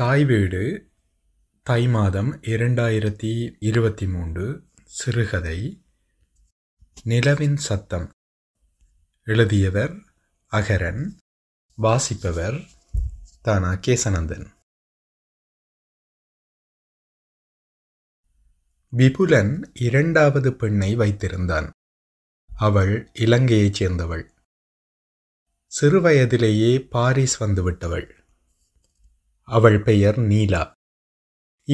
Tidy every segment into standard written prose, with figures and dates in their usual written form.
தாய் வீடு தை மாதம் 2023 சிறுகதை நிலவின் சத்தம். எழுதியவர் அகரன். வாசிப்பவர் த. கேசநந்தன். விபுலன் 2வது பெண்ணை வைத்திருந்தான். அவள் இலங்கையைச் சேர்ந்தவள். சிறுவயதிலேயே பாரிஸ் வந்துவிட்டவள். அவள் பெயர் நீலா.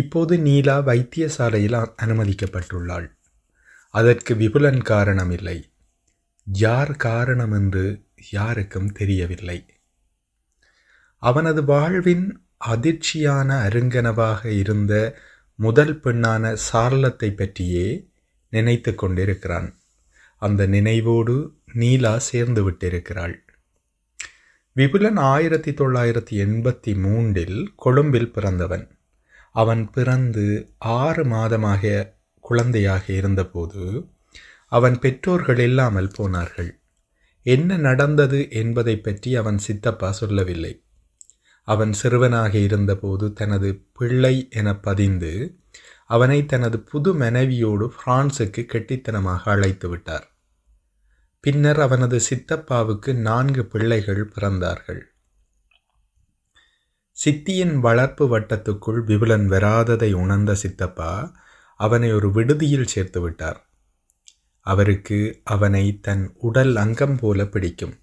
இப்போது நீலா வைத்தியசாலையில் அனுமதிக்கப்பட்டுள்ளாள். அதற்கு விபுலன் காரணமில்லை. யார் காரணம் என்று யாருக்கும் தெரியவில்லை. அவனது வாழ்வின் அதிர்ச்சியான அருங்கனவாக இருந்த முதல் பெண்ணான சார்லத்தை பற்றியே நினைத்து கொண்டிருக்கிறான். அந்த நினைவோடு நீலா சேர்ந்து விட்டிருக்கிறாள். விபுலன் 1983 கொழும்பில் பிறந்தவன். அவன் பிறந்து 6 மாதமாக குழந்தையாக இருந்தபோது அவன் பெற்றோர்கள் இல்லாமல் போனார்கள். என்ன நடந்தது என்பதை பற்றி அவன் சித்தப்பா சொல்லவில்லை. அவன் சிறுவனாக இருந்தபோது தனது பிள்ளை என பதிந்து அவனை தனது புது மனைவியோடு பிரான்சுக்கு கெட்டித்தனமாக அழைத்து விட்டார். பின்னர் அவனது சித்தப்பாவுக்கு 4 பிள்ளைகள் பிறந்தார்கள். சித்தியின் வளர்ப்பு வட்டத்துக்குள் விபுலன் வராததை உணர்ந்த சித்தப்பா அவனை ஒரு விடுதியில் சேர்த்து விட்டார். அவருக்கு அவனை தன் உடல் அங்கம் போல பிடிக்கும்.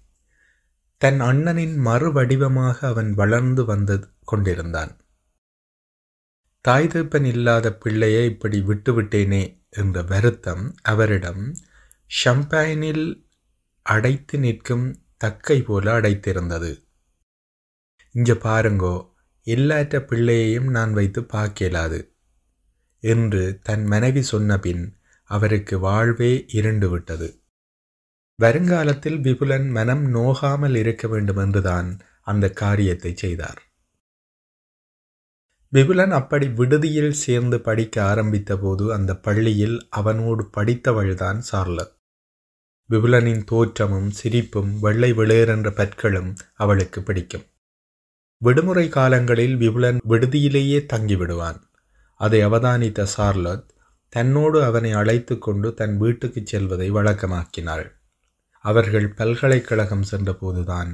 தன் அண்ணனின் மறுவடிவமாக அவன் வளர்ந்து வந்து கொண்டிருந்தான். தாய் தகப்பன் இல்லாத பிள்ளையை இப்படி விட்டுவிட்டேனே என்ற வருத்தம் அவரிடம் ஷம்பைனில் அடைத்து நிற்கும் தக்கை போல அடைத்திருந்தது. இங்கே பாருங்கோ, இல்லாத பிள்ளையையும் நான் வைத்து பார்க்கலாது என்று தன் மனைவி சொன்ன பின் அவருக்கு வாழ்வே இருண்டு விட்டது. வருங்காலத்தில் விபுலன் மனம் நோகாமல் இருக்க வேண்டுமென்றுதான் அந்த காரியத்தை செய்தார். விபுலன் அப்படி விடுதியில் சேர்ந்து படிக்க ஆரம்பித்த போது அந்த பள்ளியில் அவனோடு படித்தவள்தான் சார்லோத். விபுலனின் தோற்றமும் சிரிப்பும் வெள்ளை வெளியேறென்ற பற்களும் அவளுக்கு பிடிக்கும். விடுமுறை காலங்களில் விபுலன் விடுதியிலேயே தங்கிவிடுவான். அதை அவதானித்த சார்லோத் தன்னோடு அவனை அழைத்து கொண்டு தன் வீட்டுக்கு செல்வதை வழக்கமாக்கினாள். அவர்கள் பல்கலைக்கழகம் சென்றபோதுதான்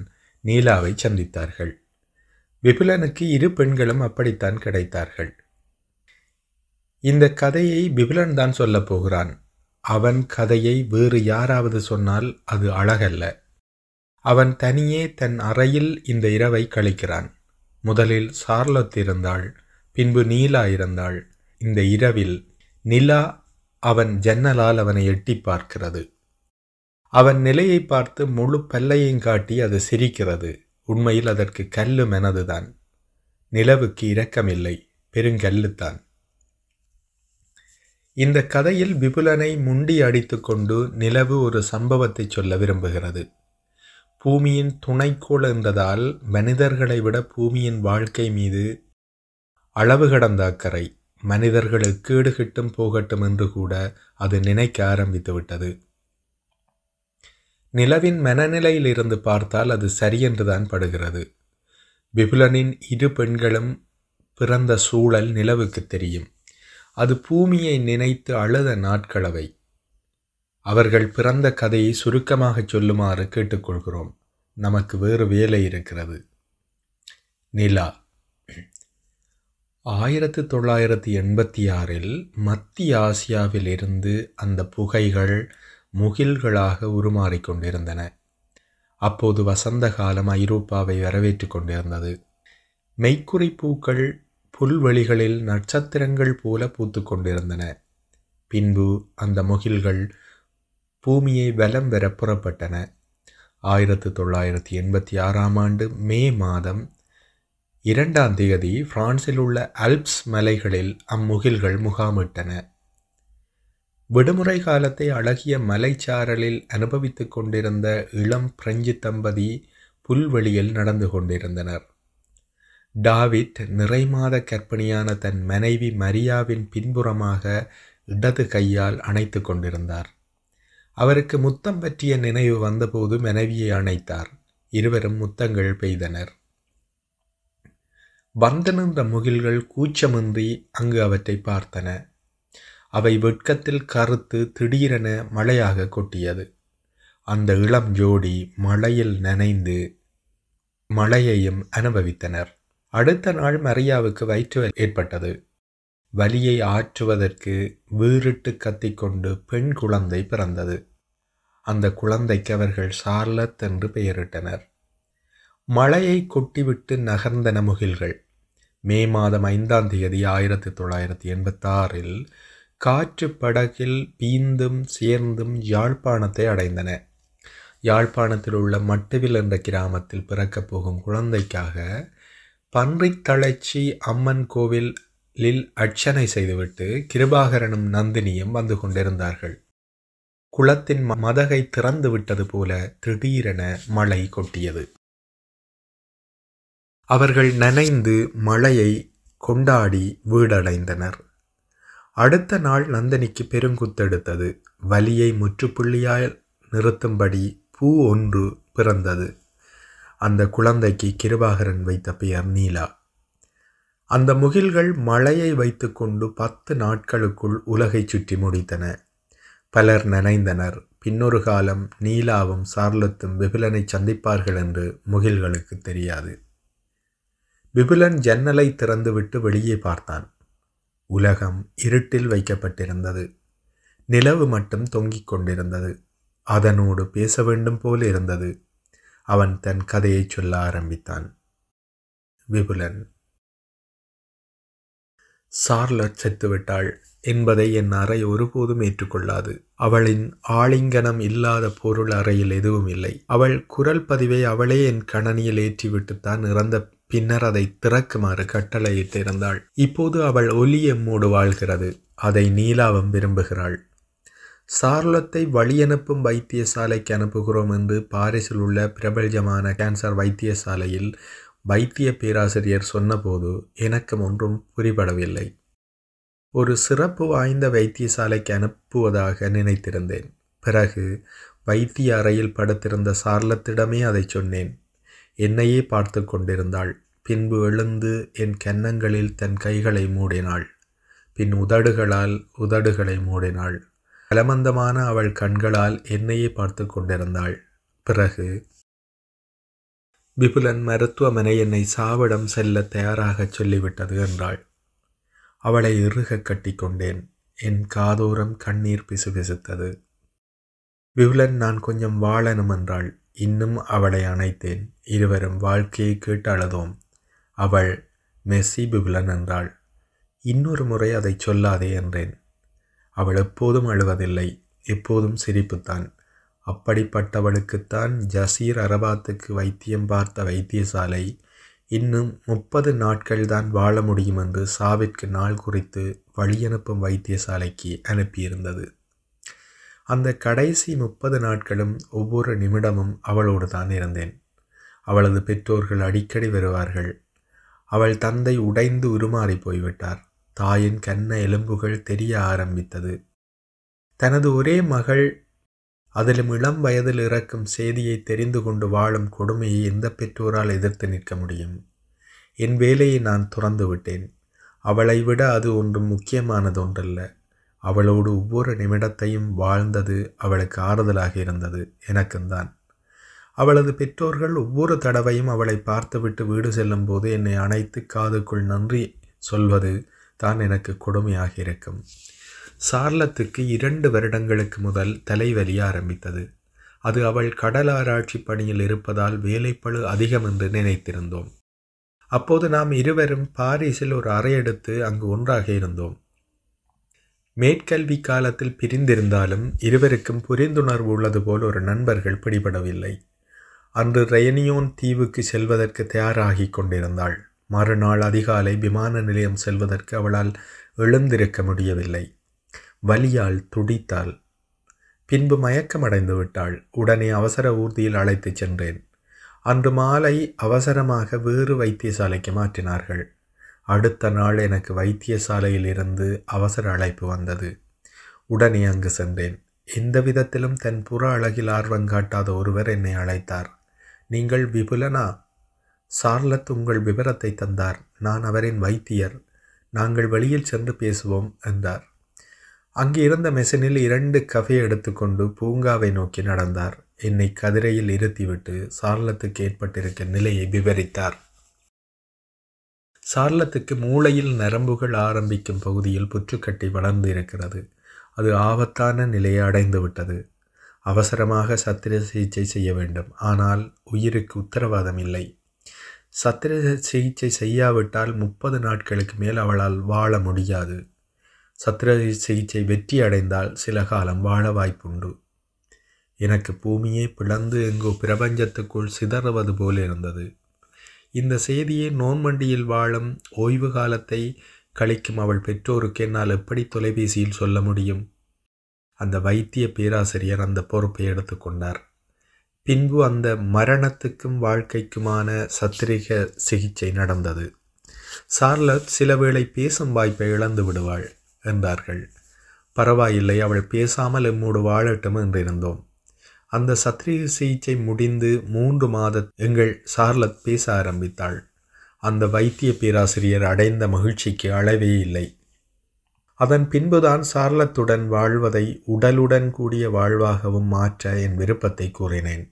நீலாவை சந்தித்தார்கள். விபுலனுக்கு 2 பெண்களும் அப்படித்தான் கிடைத்தார்கள். இந்த கதையை விபுலன் தான் சொல்லப் போகிறான். அவன் கதையை வேறு யாராவது சொன்னால் அது அழகல்ல. அவன் தனியே தன் அறையில் இந்த இரவை கழிக்கிறான். முதலில் சார்லோத் இருந்தாள், பின்பு நீலா இருந்தாள். இந்த இரவில் நிலா அவன் ஜன்னலால் அவனை எட்டி பார்க்கிறது. அவன் நிலையை பார்த்து முழு பல்லையும் காட்டி அது சிரிக்கிறது. உண்மையில் அதற்கு கல்லு மனதுதான். நிலவுக்கு இரக்கமில்லை, பெருங்கல்லுத்தான். இந்த கதையில் விபுலனை முண்டி அடித்து கொண்டு நிலவு ஒரு சம்பவத்தை சொல்ல விரும்புகிறது. பூமியின் துணைக்கோள் என்றதால் மனிதர்களை விட பூமியின் வாழ்க்கை மீது அளவு கடந்த அக்கறை. மனிதர்களுக்கு ஈடுகிட்டும் போகட்டும் என்று கூட அது நினைக்க ஆரம்பித்து விட்டது. நிலவின் மனநிலையில் இருந்து பார்த்தால் அது சரியென்றுதான் படுகிறது. விபுலனின் 2 பெண்களும் பிறந்த சூழல் நிலவுக்கு தெரியும். அது பூமியை நினைத்து அழுத நாட்களவை. அவர்கள் பிறந்த கதையை சுருக்கமாக சொல்லுமாறு கேட்டுக்கொள்கிறோம். நமக்கு வேறு வேலை இருக்கிறது. நிலா 1986 மத்திய ஆசியாவில் இருந்து அந்த புகைகள் முகில்களாக உருமாறிக்கொண்டிருந்தன. அப்போது வசந்த காலம் ஐரோப்பாவை வரவேற்று கொண்டிருந்தது. மெய்க்குறி பூக்கள் புல்வெளிகளில் நட்சத்திரங்கள் போல பூத்து கொண்டிருந்தன. பின்பு அந்த முகில்கள் பூமியை வலம் பெற புறப்பட்டன. 1986 மே மாதம் 2 பிரான்சில் உள்ள ஆல்ப்ஸ் மலைகளில் அம்முகில்கள் முகாமிட்டன. விடுமுறை காலத்தை அழகிய மலைச்சாரலில் அனுபவித்து கொண்டிருந்த இளம் பிரெஞ்சு தம்பதி புல்வெளியில் நடந்து கொண்டிருந்தனர். டாவிட் நிறைமாத கர்ப்பிணியான தன் மனைவி மரியாவின் பின்புறமாக இடது கையால் அணைத்து கொண்டிருந்தார். அவருக்கு முத்தம் பற்றிய நினைவு வந்தபோது மனைவியை அணைத்தார். இருவரும் முத்தங்கள் பெய்தனர். வந்தனிருந்த முகில்கள் கூச்சமின்றி அங்கு அவற்றை பார்த்தன. அவை வெட்கத்தில் கருத்து திடீரென மழையாக கொட்டியது. அந்த இளம் ஜோடி மழையில் நனைந்து மழையையும் அனுபவித்தனர். அடுத்த நாள் மரியாவுக்கு வயிற்று ஏற்பட்டது. வலியை ஆற்றுவதற்கு வீறிட்டு கத்திக்கொண்டு பெண் குழந்தை பிறந்தது. அந்த குழந்தைக்கு அவர்கள் சார்லத் என்று பெயரிட்டனர். மழையை கொட்டிவிட்டு நகர்ந்தன முகில்கள். மே மாதம் 5ஆம் தேதி 1986இல் காற்று படகில் பீந்தும் சேர்ந்தும் யாழ்ப்பாணத்தை அடைந்தன. யாழ்ப்பாணத்தில் உள்ள மட்டுவில் என்ற கிராமத்தில் பிறக்கப் போகும் குழந்தைக்காக பன்றித்தளச்சி அம்மன் கோவிலில் அர்ச்சனை செய்துவிட்டு கிருபாகரனும் நந்தினியும் வந்து கொண்டிருந்தார்கள். குளத்தின் மதகை திறந்து விட்டது போல திடீரென மழை கொட்டியது. அவர்கள் நனைந்து மழையை கொண்டாடி வீடடைந்தனர். அடுத்த நாள் நந்தினிக்கு பெருங்குத்தெடுத்தது. வலியை முற்றுப்புள்ளியால் நிறுத்தும்படி பூ ஒன்று பிறந்தது. அந்த குழந்தைக்கு கிருபாகரன் வைத்த பெயர் நீலா. அந்த முகில்கள் மழையை வைத்து கொண்டு 10 நாட்களுக்குள் உலகை சுற்றி முடித்தன. பலர் நனைந்தனர். பின்னொரு காலம் நீலாவும் சார்லத்தும் விபுலனை சந்திப்பார்கள் என்று முகில்களுக்கு தெரியாது. விபுலன் ஜன்னலை திறந்துவிட்டு வெளியே பார்த்தான். உலகம் இருட்டில் வைக்கப்பட்டிருந்தது. நிலவு மட்டும் தொங்கிக் கொண்டிருந்தது. அதனோடு பேச வேண்டும் போல் இருந்தது. அவன் தன் கதையை சொல்ல ஆரம்பித்தான். விபுலன், சார்லட் செத்துவிட்டாள் என்பதை என் அறை ஒருபோதும் ஏற்றுக்கொள்ளாது. அவளின் ஆலிங்கனம் இல்லாத பொருள் அறையில் எதுவும் இல்லை. அவள் குரல் பதிவை அவளே என் கணனியில் ஏற்றிவிட்டுத்தான் இறந்த பின்னர் அதை திறக்குமாறு கட்டளையிட்டிருந்தாள். இப்போது அவள் ஒலிய மூடு வாழ்கிறது. அதை நீலாவும் விரும்புகிறாள். சார்லத்தை வழியனுப்பும் வைத்தியசாலைக்கு அனுப்புகிறோம் என்று பாரிஸில் உள்ள பிரபலமான கேன்சர் வைத்தியசாலையில் வைத்திய பேராசிரியர் சொன்னபோது எனக்கு ஒன்றும் புரிபடவில்லை. ஒரு சிறப்பு வாய்ந்த வைத்தியசாலைக்கு அனுப்புவதாக நினைத்திருந்தேன். பிறகு வைத்திய அறையில் படுத்திருந்த சார்லத்திடமே அதை சொன்னேன். என்னையே பார்த்து கொண்டிருந்தாள். பின்பு எழுந்து என் கன்னங்களில் தன் கைகளை மூடினாள். பின் உதடுகளால் உதடுகளை மூடினாள். பலமந்தமான அவள் கண்களால் என்னையே பார்த்து கொண்டிருந்தாள். பிறகு, விபுலன் மருத்துவமனை என்னை சாவிடம் செல்ல தயாராக சொல்லிவிட்டது என்றாள். அவளை இறுக கட்டி கொண்டேன். என் காதோரம் கண்ணீர் பிசுபிசுத்தது. விபுலன், நான் கொஞ்சம் வாழணும் என்றாள். இன்னும் அவளை அணைத்தேன். இருவரும் வாழ்க்கையை கேட்டு அழுதோம். அவள் மெஸ்ஸி விபுலன் என்றாள். இன்னொரு முறை அதை சொல்லாதே என்றேன். அவள் எப்போதும் அழுவதில்லை. எப்போதும் சிரிப்புத்தான். அப்படிப்பட்டவளுக்குத்தான் ஜசீர் அரபாத்துக்கு வைத்தியம் பார்த்த வைத்தியசாலை இன்னும் 30 நாட்கள் தான் வாழ முடியும் என்று சாவிற்கு நாள் குறித்து வழியனுப்பும் வைத்தியசாலைக்கு அனுப்பியிருந்தது. அந்த கடைசி 30 நாட்களும் ஒவ்வொரு நிமிடமும் அவளோடு தான் இருந்தேன். அவளது பெற்றோர்கள் அடிக்கடி வருவார்கள். அவள் தந்தை உடைந்து உருமாறி போய்விட்டார். தாயின் கன்ன எலும்புகள் தெரிய ஆரம்பித்தது. தனது ஒரே மகள் அதிலும் இளம் வயதில் இறக்கும் செய்தியை தெரிந்து கொண்டு வாழும் கொடுமையை எந்த பெற்றோரால் எதிர்த்து நிற்க முடியும்? என் வேலையை நான் துறந்து விட்டேன். அவளை விட அது ஒன்றும் முக்கியமானது ஒன்றல்ல. அவளோடு ஒவ்வொரு நிமிடத்தையும் வாழ்ந்தது அவளுக்கு ஆறுதலாக இருந்தது. எனக்குந்தான். அவளது பெற்றோர்கள் ஒவ்வொரு தடவையும் அவளை பார்த்துவிட்டு வீடு செல்லும் போது என்னை அணைத்து காதுக்குள் நன்றி சொல்வது தான் எனக்கு கொடுமையாக இருக்கும். சார்லத்துக்கு 2 வருடங்களுக்கு முதல் தலைவலி ஆரம்பித்தது. அது அவள் கடலாராய்ச்சி பணியில் இருப்பதால் வேலைப்பளு அதிகம் என்று நினைத்திருந்தோம். அப்போது நாம் இருவரும் பாரிஸில் ஒரு அறை எடுத்து அங்கு ஒன்றாக இருந்தோம். மேற்கல்வி காலத்தில் பிரிந்திருந்தாலும் இருவருக்கும் புரிந்துணர்வு உள்ளது போல் ஒரு நண்பர்கள் பிடிபடவில்லை. அன்று ரெனியோன் தீவுக்கு செல்வதற்கு தயாராகி கொண்டிருந்தாள். மறுநாள் அதிகாலை விமான நிலையம் செல்வதற்கு அவளால் எழுந்திருக்க முடியவில்லை. வலியால் துடித்தாள். பின்பு மயக்கமடைந்து விட்டாள். உடனே அவசர ஊர்தியில் அழைத்து சென்றேன். அன்று மாலை அவசரமாக வேறு வைத்தியசாலைக்கு மாற்றினார்கள். அடுத்த நாள் எனக்கு வைத்தியசாலையில் இருந்து அவசர அழைப்பு வந்தது. உடனே அங்கு சென்றேன். எந்த விதத்திலும் தன் புற அழகில் ஆர்வம் காட்டாத ஒருவர் என்னை அழைத்தார். நீங்கள் விபுலனா? சார்லத் உங்கள் விவரத்தை தந்தார். நான் அவரின் வைத்தியர். நாங்கள் வெளியில் சென்று பேசுவோம் என்றார். அங்கே இருந்த மெஷினில் 2 கஃபே எடுத்துக்கொண்டு பூங்காவை நோக்கி நடந்தார். என்னை கதிரையில் இருத்திவிட்டு சார்லத்துக்கு ஏற்பட்டிருக்க நிலையை விவரித்தார். சார்லத்துக்கு மூளையில் நரம்புகள் ஆரம்பிக்கும் பகுதியில் புற்றுக்கட்டி வளர்ந்து இருக்கிறது. அது ஆபத்தான நிலையை அடைந்து விட்டது. அவசரமாக சத்திர சிகிச்சை செய்ய வேண்டும். ஆனால் உயிருக்கு உத்தரவாதம் இல்லை. சத்திர சிகிச்சை செய்யாவிட்டால் 30 நாட்களுக்கு மேல் அவளால் வாழ முடியாது. சத்திர சிகிச்சை வெற்றி அடைந்தால் சில காலம் வாழ வாய்ப்புண்டு. எனக்கு பூமியை பிளந்து எங்கோ பிரபஞ்சத்துக்குள் சிதறுவது போல் இருந்தது. இந்த செய்தியை நோன்மண்டியில் வாழும் ஓய்வு காலத்தை கழிக்கும் அவள் பெற்றோருக்கு என்னால் எப்படி தொலைபேசியில் சொல்ல முடியும்? அந்த வைத்திய பேராசிரியர் அந்த பொறுப்பை எடுத்துக்கொண்டார். பின்பு அந்த மரணத்துக்கும் வாழ்க்கைக்குமான சத்திரிக சிகிச்சை நடந்தது. சார்லட் சில வேளை பேசும் வாய்ப்பை இழந்து விடுவாள் என்றார்கள். பரவாயில்லை, அவள் பேசாமல் எம்மோடு வாழட்டும் என்றிருந்தோம். அந்த சத்திரிய சிகிச்சை முடிந்து 3 மாத எங்கள் சார்லத் பேச ஆரம்பித்தாள். அந்த வைத்திய பேராசிரியர் அடைந்த மகிழ்ச்சிக்கு அளவே இல்லை. அதன் பின்புதான் சார்லத்துடன் வாழ்வதை உடலுடன் கூடிய வாழ்வாகவும் மாற்ற என் விருப்பத்தை கூறினேன்.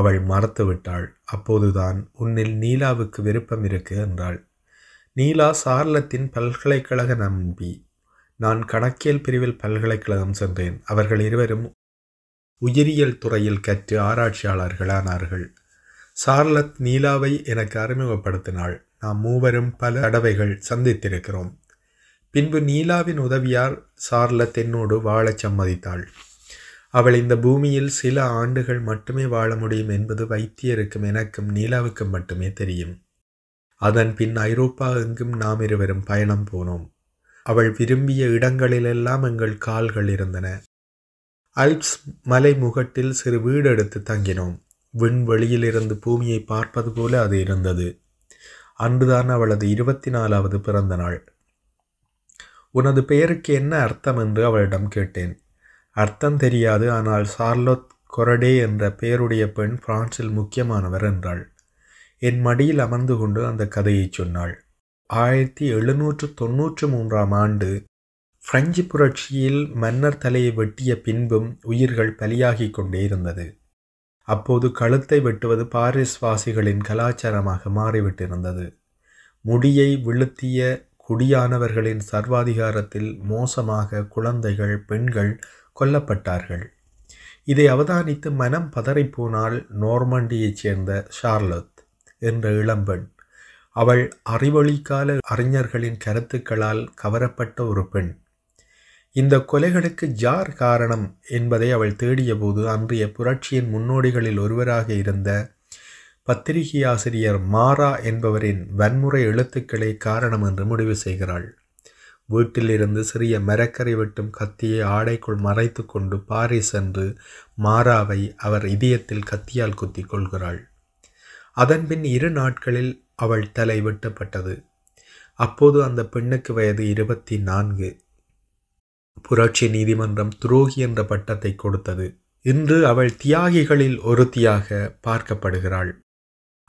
அவள் மறுத்துவிட்டாள். அப்போதுதான் உன்னில் நீலாவுக்கு விருப்பம் இருக்கு என்றாள். நீலா சார்லத்தின் பல்கலைக்கழக நம்பி. நான் கணக்கியல் பிரிவில் பல்கலைக்கழகம் சென்றேன். அவர்கள் இருவரும் உயிரியல் துறையில் கற்று ஆராய்ச்சியாளர்களானார்கள். சார்லத் நீலாவை எனக்கு அறிமுகப்படுத்தினாள். நாம் மூவரும் பல தடவைகள் சந்தித்திருக்கிறோம். பின்பு நீலாவின் உதவியால் சார்லத் என்னோடு வாழச் சம்மதித்தாள். அவள் இந்த பூமியில் சில ஆண்டுகள் மட்டுமே வாழ முடியும் என்பது வைத்தியருக்கும் எனக்கும் நீலாவுக்கும் மட்டுமே தெரியும். அதன் பின் ஐரோப்பா எங்கும் நாம் இருவரும் பயணம் போனோம். அவள் விரும்பிய இடங்களிலெல்லாம் எங்கள் கால்கள் இருந்தன. அல்ப்ஸ் மலை முகட்டில் சிறு வீடு எடுத்து தங்கினோம். விண்வெளியிலிருந்து பூமியை பார்ப்பது போல அது இருந்தது. அன்றுதான் அவளது 24வது பிறந்த நாள். உனது பெயருக்கு என்ன அர்த்தம் என்று அவளிடம் கேட்டேன். அர்த்தம் தெரியாது, ஆனால் சார்லோத் கொரடே என்ற பெயருடைய பெண் பிரான்சில் முக்கியமானவர் என்றாள். என் மடியில் அமர்ந்து கொண்டு அந்த கதையை சொன்னாள். 1793 பிரெஞ்சு புரட்சியில் மன்னர் தலையை வெட்டிய பின்பும் உயிர்கள் பலியாகி கொண்டே இருந்தது. அப்போது கழுத்தை வெட்டுவது பாரிஸ்வாசிகளின் கலாச்சாரமாக மாறிவிட்டிருந்தது. முடியை விழுத்திய குடியானவர்களின் சர்வாதிகாரத்தில் மோசமாக குழந்தைகள், பெண்கள் கொல்லப்பட்டார்கள். இதை அவதானித்து மனம் பதறிப்போனால் நோர்மண்டியைச் சேர்ந்த சார்லோத் என்ற இளம்பெண். அவள் அறிவொளிக்கால அறிஞர்களின் கருத்துக்களால் கவரப்பட்ட ஒரு பெண். இந்த கொலைகளுக்கு யார் காரணம் என்பதை அவள் தேடிய போது அன்றைய புரட்சியின் முன்னோடிகளில் ஒருவராக இருந்த பத்திரிகை ஆசிரியர் மாரா என்பவரின் வன்முறை எழுத்துக்களே காரணம் என்று முடிவு செய்கிறாள். வீட்டிலிருந்து சிறிய மரக்கரை வெட்டும் கத்தியை ஆடைக்குள் மறைத்து கொண்டு பாரிஸ் சென்று மாராவை அவர் இதயத்தில் கத்தியால் குத்தி கொள்கிறாள். அதன்பின் 2 நாட்களில் அவள் தலை வெட்டப்பட்டது. அப்போது அந்த பெண்ணுக்கு வயது 24. புரட்சி நீதிமன்றம் துரோகி என்ற பட்டத்தை கொடுத்தது. இன்று அவள் தியாகிகளில் ஒருத்தியாக பார்க்கப்படுகிறாள்.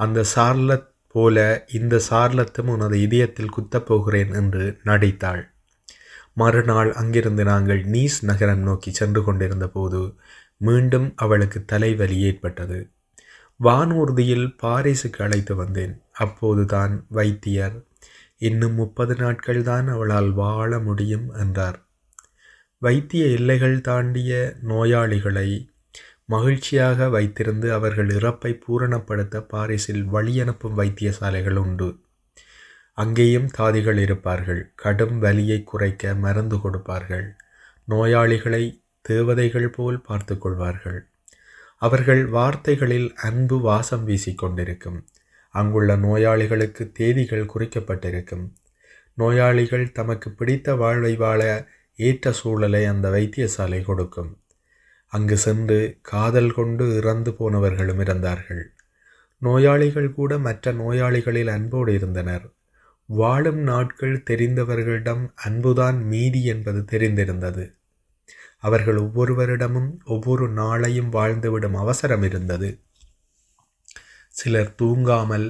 அந்த சார்லத் போல இந்த சார்லத்தும் உனது இதயத்தில் குத்தப்போகிறேன் என்று நடித்தாள். மறுநாள் அங்கிருந்து நாங்கள் நீஸ் நகரம் நோக்கி சென்று கொண்டிருந்த போது மீண்டும் அவளுக்கு தலைவலி ஏற்பட்டது. வானூர்தியில் பாரிஸுக்கு அழைத்து வந்தேன். அப்போதுதான் வைத்தியர் இன்னும் 30 நாட்கள் தான் அவளால் வாழ முடியும் என்றார். வைத்திய எல்லைகள் தாண்டிய நோயாளிகளை மகிழ்ச்சியாக வைத்திருந்து அவர்கள் இறப்பை பூரணப்படுத்த பாரிஸில் வழியனுப்பும் வைத்தியசாலைகள் உண்டு. அங்கேயும் தாதிகள் இருப்பார்கள். கடும் வலியை குறைக்க மருந்து கொடுப்பார்கள். நோயாளிகளை தேவதைகள் போல் பார்த்து கொள்வார்கள். அவர்கள் வார்த்தைகளில் அன்பு வாசம் வீசிக்கொண்டிருக்கும். அங்குள்ள நோயாளிகளுக்கு தேதிகள் குறிக்கப்பட்டிருக்கும். நோயாளிகள் தமக்கு பிடித்த வாழ்வை வாழ ஏற்ற சூழலை அந்த வைத்தியசாலை கொடுக்கும். அங்கு சென்று காதல் கொண்டு இறந்து போனவர்களும் இருந்தார்கள். நோயாளிகள் கூட மற்ற நோயாளிகளில் அன்போடு இருந்தனர். வாழும் நாட்கள் தெரிந்தவர்களிடம் அன்புதான் மீதி என்பது தெரிந்திருந்தது. அவர்கள் ஒவ்வொருவரிடமும் ஒவ்வொரு நாளையும் வாழ்ந்துவிடும் அவசரம் இருந்தது. சிலர் தூங்காமல்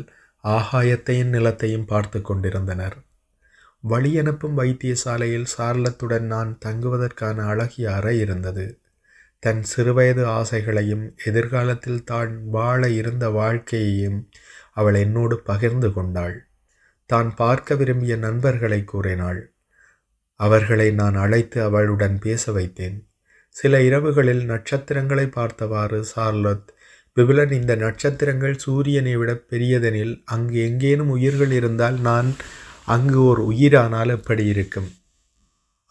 ஆகாயத்தையும் நிலத்தையும் பார்த்து கொண்டிருந்தனர். வழியனுப்பும் வைத்தியசாலையில் சார்லத்துடன் நான் தங்குவதற்கான அழகிய அறை இருந்தது. தன் சிறுவயது ஆசைகளையும் எதிர்காலத்தில் தான் வாழ இருந்த வாழ்க்கையையும் அவள் என்னோடு பகிர்ந்து கொண்டாள். தான் பார்க்க விரும்பிய நண்பர்களை கூறினாள். அவர்களை நான் அழைத்து அவளுடன் பேச வைத்தேன். சில இரவுகளில் நட்சத்திரங்களை பார்த்தவாறு சார்லோத், விபுலன், இந்த நட்சத்திரங்கள் சூரியனை விட பெரியதெனில் அங்கு எங்கேனும் உயிர்கள் இருந்தால் நான் அங்கு ஓர் உயிரானால் எப்படி இருக்கும்?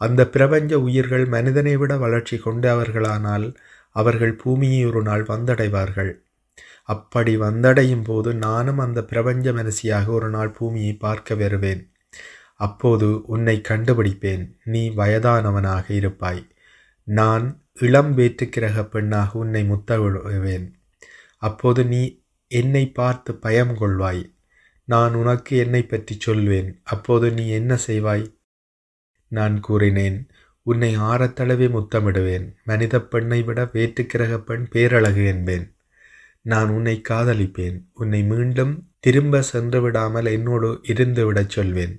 அந்த பிரபஞ்ச உயிர்கள் மனிதனை விட வளர்ச்சி கொண்டவர்களானால் அவர்கள் பூமியை ஒரு நாள் வந்தடைவார்கள். அப்படி வந்தடையும் போது நானும் அந்த பிரபஞ்ச மனசியாக ஒரு நாள் பூமியை பார்க்க வருவேன். அப்போது உன்னை கண்டுபிடிப்பேன். நீ வயதானவனாக இருப்பாய். நான் இளம் வேற்றுக்கிரக பெண்ணாக உன்னை முத்த விடுவேன். அப்போது நீ என்னை பார்த்து பயம் கொள்வாய். நான் உனக்கு என்னை பற்றி சொல்வேன். அப்போது நீ என்ன செய்வாய்? நான் கூறினேன், உன்னை ஆரத்தளவே முத்தமிடுவேன். மனித பெண்ணை விட வேற்றுக்கிரக பெண் பேரழகு என்பேன். நான் உன்னை காதலிப்பேன். உன்னை மீண்டும் திரும்ப சென்று விடாமல் என்னோடு இருந்து விடச் சொல்வேன்.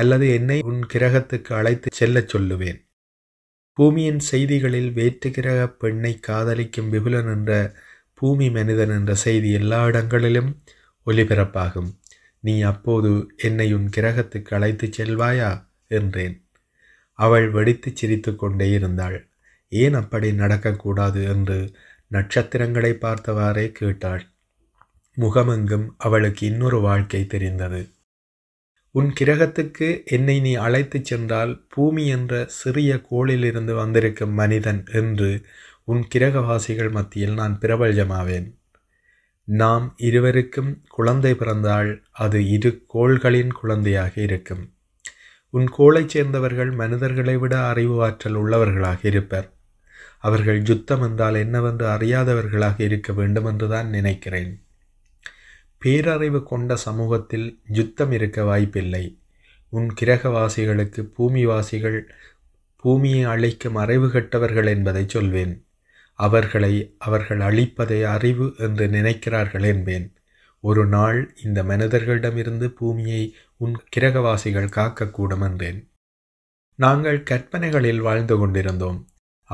அல்லது என்னை உன் கிரகத்துக்கு அழைத்து செல்லச் சொல்லுவேன். பூமியின் செய்திகளில் வேற்றுக்கிரக பெண்ணை காதலிக்கும் விபுலன் என்ற பூமி மனிதன் என்ற செய்தி எல்லா இடங்களிலும் ஒலிபரப்பாகும். நீ அப்போது என்னை உன் கிரகத்துக்கு அழைத்து செல்வாயா என்றேன். அவள் வெடித்து சிரித்து கொண்டே இருந்தாள். ஏன் அப்படி நடக்கக்கூடாது என்று நட்சத்திரங்களை பார்த்தவாறே கேட்டாள். முகமெங்கும் அவளுக்கு இன்னொரு வாழ்க்கை தெரிந்தது. உன் கிரகத்துக்கு என்னை நீ அழைத்து சென்றால் பூமி என்ற சிறிய கோளிலிருந்து வந்திருக்கும் மனிதன் என்று உன் கிரகவாசிகள் மத்தியில் நான் பிரபல்யமாவேன். நாம் இருவருக்கும் குழந்தை பிறந்தால் அது இரு கோள்களின் குழந்தையாக இருக்கும். உன் கோளைச் சேர்ந்தவர்கள் மனிதர்களை விட அறிவு ஆற்றல் உள்ளவர்களாக இருப்பர். அவர்கள் யுத்தம் என்றால் என்னவென்று அறியாதவர்களாக இருக்க வேண்டும் என்றுதான் நினைக்கிறேன். பேரறிவு கொண்ட சமூகத்தில் யுத்தம் இருக்க வாய்ப்பில்லை. உன் கிரகவாசிகளுக்கு பூமிவாசிகள் பூமியை அழிக்கும் அறிவு கெட்டவர்கள் என்பதை சொல்வேன். அவர்களை அவர்கள் அழிப்பதை அறிவு என்று நினைக்கிறார்கள் என்பேன். ஒரு நாள் இந்த மனிதர்களிடமிருந்து பூமியை உன் கிரகவாசிகள் காக்கக்கூடும் என்றேன். நாங்கள் கற்பனைகளில் வாழ்ந்து கொண்டிருந்தோம்.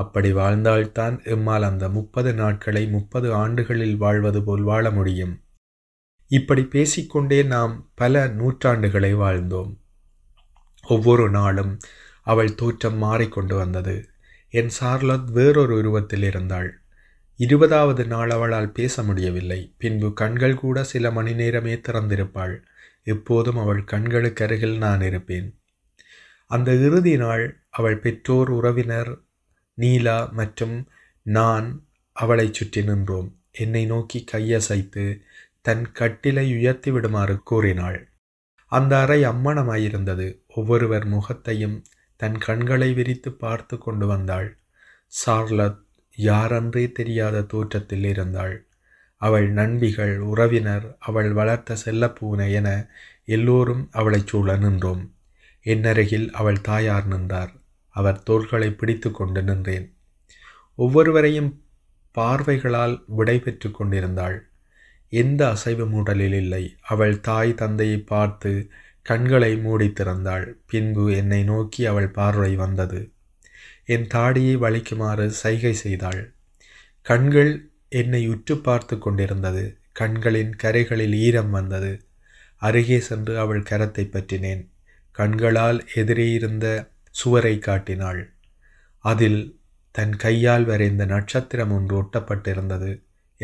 அப்படி வாழ்ந்தால்தான் எம்மால் அந்த 30 நாட்களை 30 ஆண்டுகளில் வாழ்வது போல் வாழ முடியும். இப்படி பேசிக்கொண்டே நாம் பல நூற்றாண்டுகளை வாழ்ந்தோம். ஒவ்வொரு நாளும் அவள் தோற்றம் மாறிக்கொண்டு வந்தது. என் சார்லோத் வேறொரு உருவத்தில் இருந்தாள். 20வது நாள் அவளால் பேச முடியவில்லை. பின்பு கண்கள் கூட சில மணி நேரமே திறந்திருப்பாள். எப்போதும் அவள் கண்களுக்கு அருகில் நான் இருப்பேன். அந்த இறுதி நாள் அவள் பெற்றோர், உறவினர், நீலா மற்றும் நான் அவளை சுற்றி நின்றோம். என்னை நோக்கி கையசைத்து தன் கட்டிலை உயர்த்தி விடுமாறு கூறினாள். அந்த அறை அம்மணமாயிருந்தது. ஒவ்வொருவர் முகத்தையும் தன் கண்களை விரித்து பார்த்து கொண்டு வந்தாள். சார்லோத் யாரென்றே தெரியாத தோற்றத்தில் இருந்தாள். அவள் நண்பிகள், உறவினர், அவள் வளர்த்த செல்லப்பூனை என எல்லோரும் அவளை சூழ நின்றோம். என்னருகில் அவள் தாயார் நின்றார். அவர் தோள்களை பிடித்து கொண்டு நின்றேன். ஒவ்வொருவரையும் பார்வைகளால் விடை பெற்று கொண்டிருந்தாள். எந்த அசைவும் உடலில் இல்லை. அவள் தாய் தந்தையை பார்த்து கண்களை மூடி திறந்தாள். பின்பு என்னை நோக்கி அவள் பார்வை வந்தது. என் தாடியை வலிக்குமாறு சைகை செய்தாள். கண்கள் என்னை உற்று பார்த்து கொண்டிருந்தது. கண்களின் கரைகளில் ஈரம் வந்தது. அருகே சென்று அவள் கரத்தை பற்றினேன். கண்களால் எதிரே இருந்த சுவரை காட்டினாள். அதில் தன் கையால் வரைந்த நட்சத்திரம் ஒன்று ஒட்டப்பட்டிருந்தது.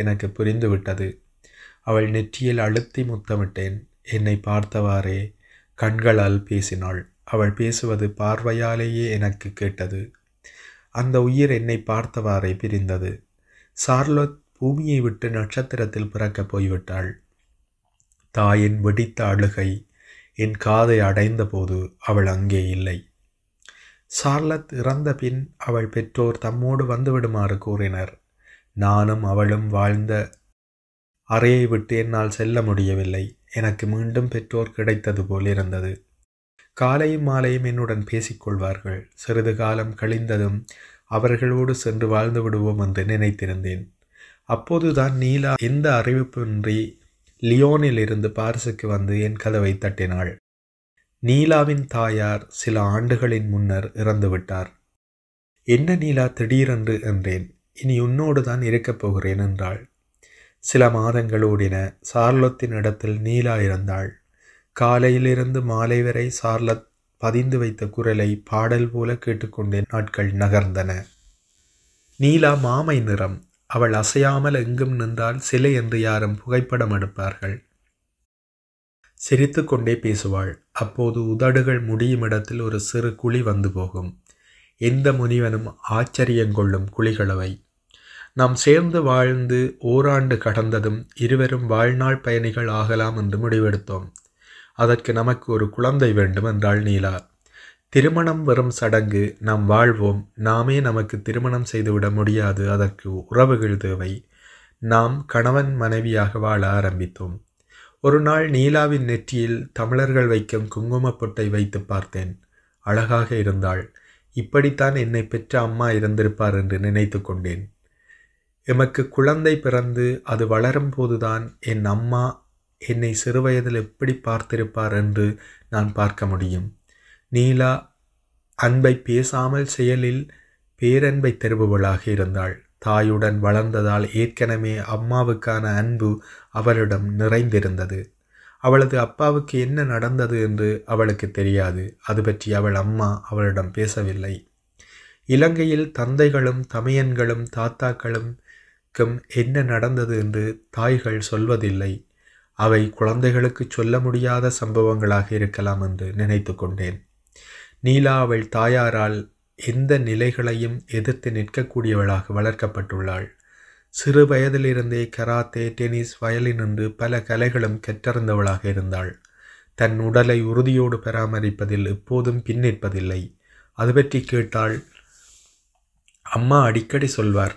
எனக்கு புரிந்துவிட்டது. அவள் நெற்றியில் அழுத்தி முத்தமிட்டேன். என்னை பார்த்தவாறே கண்களால் பேசினாள். அவள் பேசுவது பார்வையாலேயே எனக்கு கேட்டது. அந்த உயிர் என்னை பார்த்தவாறே பிரிந்தது. சார்லோத் பூமியை விட்டு நட்சத்திரத்தில் பிறக்கப் போய்விட்டாள். தாயின் வெடித்த அழுகை என் காதை அடைந்த போது அவள் அங்கே இல்லை. சார்லோத் இறந்த பின் அவள் பெற்றோர் தம்மோடு வந்துவிடுமாறு கூறினர். நானும் அவளும் வாழ்ந்த அறையை விட்டு என்னால் செல்ல முடியவில்லை. எனக்கு மீண்டும் பெற்றோர் கிடைத்தது போல் இருந்தது. காலையும் மாலையும் என்னுடன் பேசிக்கொள்வார்கள். சிறிது காலம் கழிந்ததும் அவர்களோடு சென்று வாழ்ந்து விடுவோம் என்று நினைத்திருந்தேன். அப்போதுதான் நீலா எந்த அறிவிப்பின்றி லியோனில் இருந்து பாரிஸுக்கு வந்து என் கதவை தட்டினாள். நீலாவின் தாயார் சில ஆண்டுகளின் முன்னர் இறந்துவிட்டார். என்ன நீலா திடீரென்று என்றேன். இனி உன்னோடு தான் இருக்கப் போகிறேன் என்றாள். சில மாதங்கள் ஓடின. சார்லத்தின் இடத்தில் நீலா இருந்தாள். காலையிலிருந்து மாலை வரை சார்லத் பதிந்து வைத்த குரலை பாடல் போல கேட்டுக்கொண்டே நாட்கள் நகர்ந்தன. நீலா மாமை நிறம். அவள் அசையாமல் எங்கும் நின்றால் சிலை என்று யாரும் புகைப்படம் எடுப்பார்கள். சிரித்து கொண்டே பேசுவாள். அப்போது உதடுகள் முடியும் இடத்தில் ஒரு சிறு குழி வந்து போகும். எந்த முனிவனும் ஆச்சரியங்கொள்ளும் குழிகளவை. நாம் சேர்ந்து வாழ்ந்து ஓராண்டு கடந்ததும் இருவரும் வாழ்நாள் பயணிகள் ஆகலாம் என்று முடிவெடுத்தோம். அதற்கு நமக்கு ஒரு குழந்தை வேண்டும் என்றாள் நீலா. திருமணம் வரும் சடங்கு. நாம் வாழ்வோம். நாமே நமக்கு திருமணம் செய்துவிட முடியாது. அதற்கு உறவுகள் தேவை. நாம் கணவன் மனைவியாக வாழ ஆரம்பித்தோம். ஒரு நாள் நீலாவின் நெற்றியில் தமிழர்கள் வைக்கும் குங்குமப்பொட்டை வைத்து பார்த்தேன். அழகாக இருந்தாள். இப்படித்தான் என்னை பெற்ற அம்மா இருந்திருப்பார் என்று நினைத்து கொண்டேன். எமக்கு குழந்தை பிறந்து அது வளரும் போதுதான் என் அம்மா என்னை சிறுவயதில் எப்படி பார்த்திருப்பார் என்று நான் பார்க்க முடியும். நீலா அன்பை பேசாமல் செயலில் பேரன்பை தருபவளாக இருந்தாள். தாயுடன் வளர்ந்ததால் ஏற்கனவே அம்மாவுக்கான அன்பு அவளிடம் நிறைந்திருந்தது. அவளது அப்பாவுக்கு என்ன நடந்தது என்று அவளுக்கு தெரியாது. அது பற்றி அவள் அம்மா அவளிடம் பேசவில்லை. இலங்கையில் தந்தைகளும் தமையன்களும் தாத்தாக்களுக்கும் என்ன நடந்தது என்று தாய்கள் சொல்வதில்லை. அவை குழந்தைகளுக்கு சொல்ல முடியாத சம்பவங்களாக இருக்கலாம் என்று நினைத்து கொண்டேன். நீலா அவள் தாயாரால் எந்த நிலைகளையும் எதிர்த்து நிற்கக்கூடியவளாக வளர்க்கப்பட்டுள்ளாள். சிறு வயதிலிருந்தே கராத்தே, டென்னிஸ், வயலின் என்று பல கலைகளும் கற்றறிந்தவளாக இருந்தாள். தன் உடலை உறுதியோடு பராமரிப்பதில் எப்போதும் பின்னிற்பதில்லை. அது பற்றி கேட்டால் அம்மா அடிக்கடி சொல்வார்,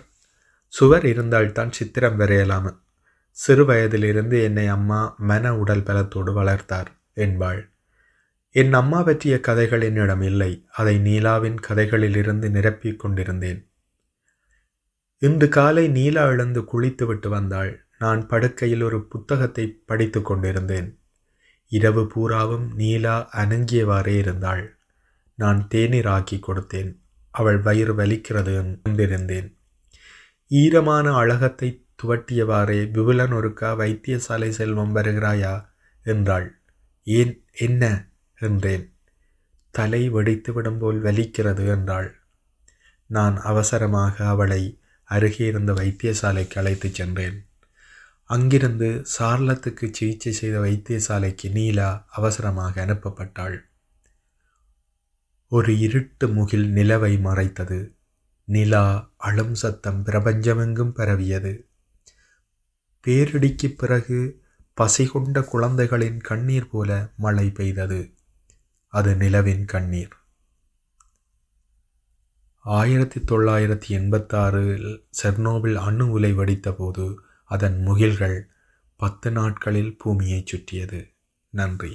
சுவர் இருந்தால்தான் சித்திரம் வரையலாம். சிறு வயதிலிருந்து என்னை அம்மா மன உடல் பலத்தோடு வளர்த்தார் என்பாள். என் அம்மா பற்றிய கதைகள் என்னிடம் இல்லை. அதை நீலாவின் கதைகளிலிருந்து நிரப்பி கொண்டிருந்தேன். இன்று காலை நீலா எழுந்து குளித்துவிட்டு வந்தாள். நான் படுக்கையில் ஒரு புத்தகத்தை படித்து கொண்டிருந்தேன். இரவு பூராவும் நீலா அணுங்கியவாறே இருந்தாள். நான் தேநீர் ஆக்கி கொடுத்தேன். அவள் வயிறு வலிக்கிறது என்றிருந்தேன். ஈரமான அழகத்தை துவட்டியவாறே, விபுலன் ஒருக்கா வைத்தியசாலை செல்வம் வருகிறாயா என்றாள். ஏன் என்ன என்றேன். தலை வெடித்துவிடும் போல் வலிக்கிறது என்றாள். நான் அவசரமாக அவளை அருகே இருந்த வைத்தியசாலைக்கு அழைத்து சென்றேன். அங்கிருந்து சார்லத்துக்கு சிகிச்சை செய்த வைத்தியசாலைக்கு நீலா அவசரமாக அனுப்பப்பட்டாள். ஒரு இருட்டு முகில் நிலவை மறைத்தது. நிலா அழும் சத்தம் பிரபஞ்சமெங்கும் பரவியது. பேரிடிக்கு பிறகு பசி கொண்ட குழந்தைகளின் கண்ணீர் போல மழை பெய்தது. அது நிலவின் கண்ணீர். 1986 செர்னோவில் அணு உலை வெடித்த போது அதன் முகில்கள் 10 நாட்களில் பூமியை சுற்றியது. நன்றி.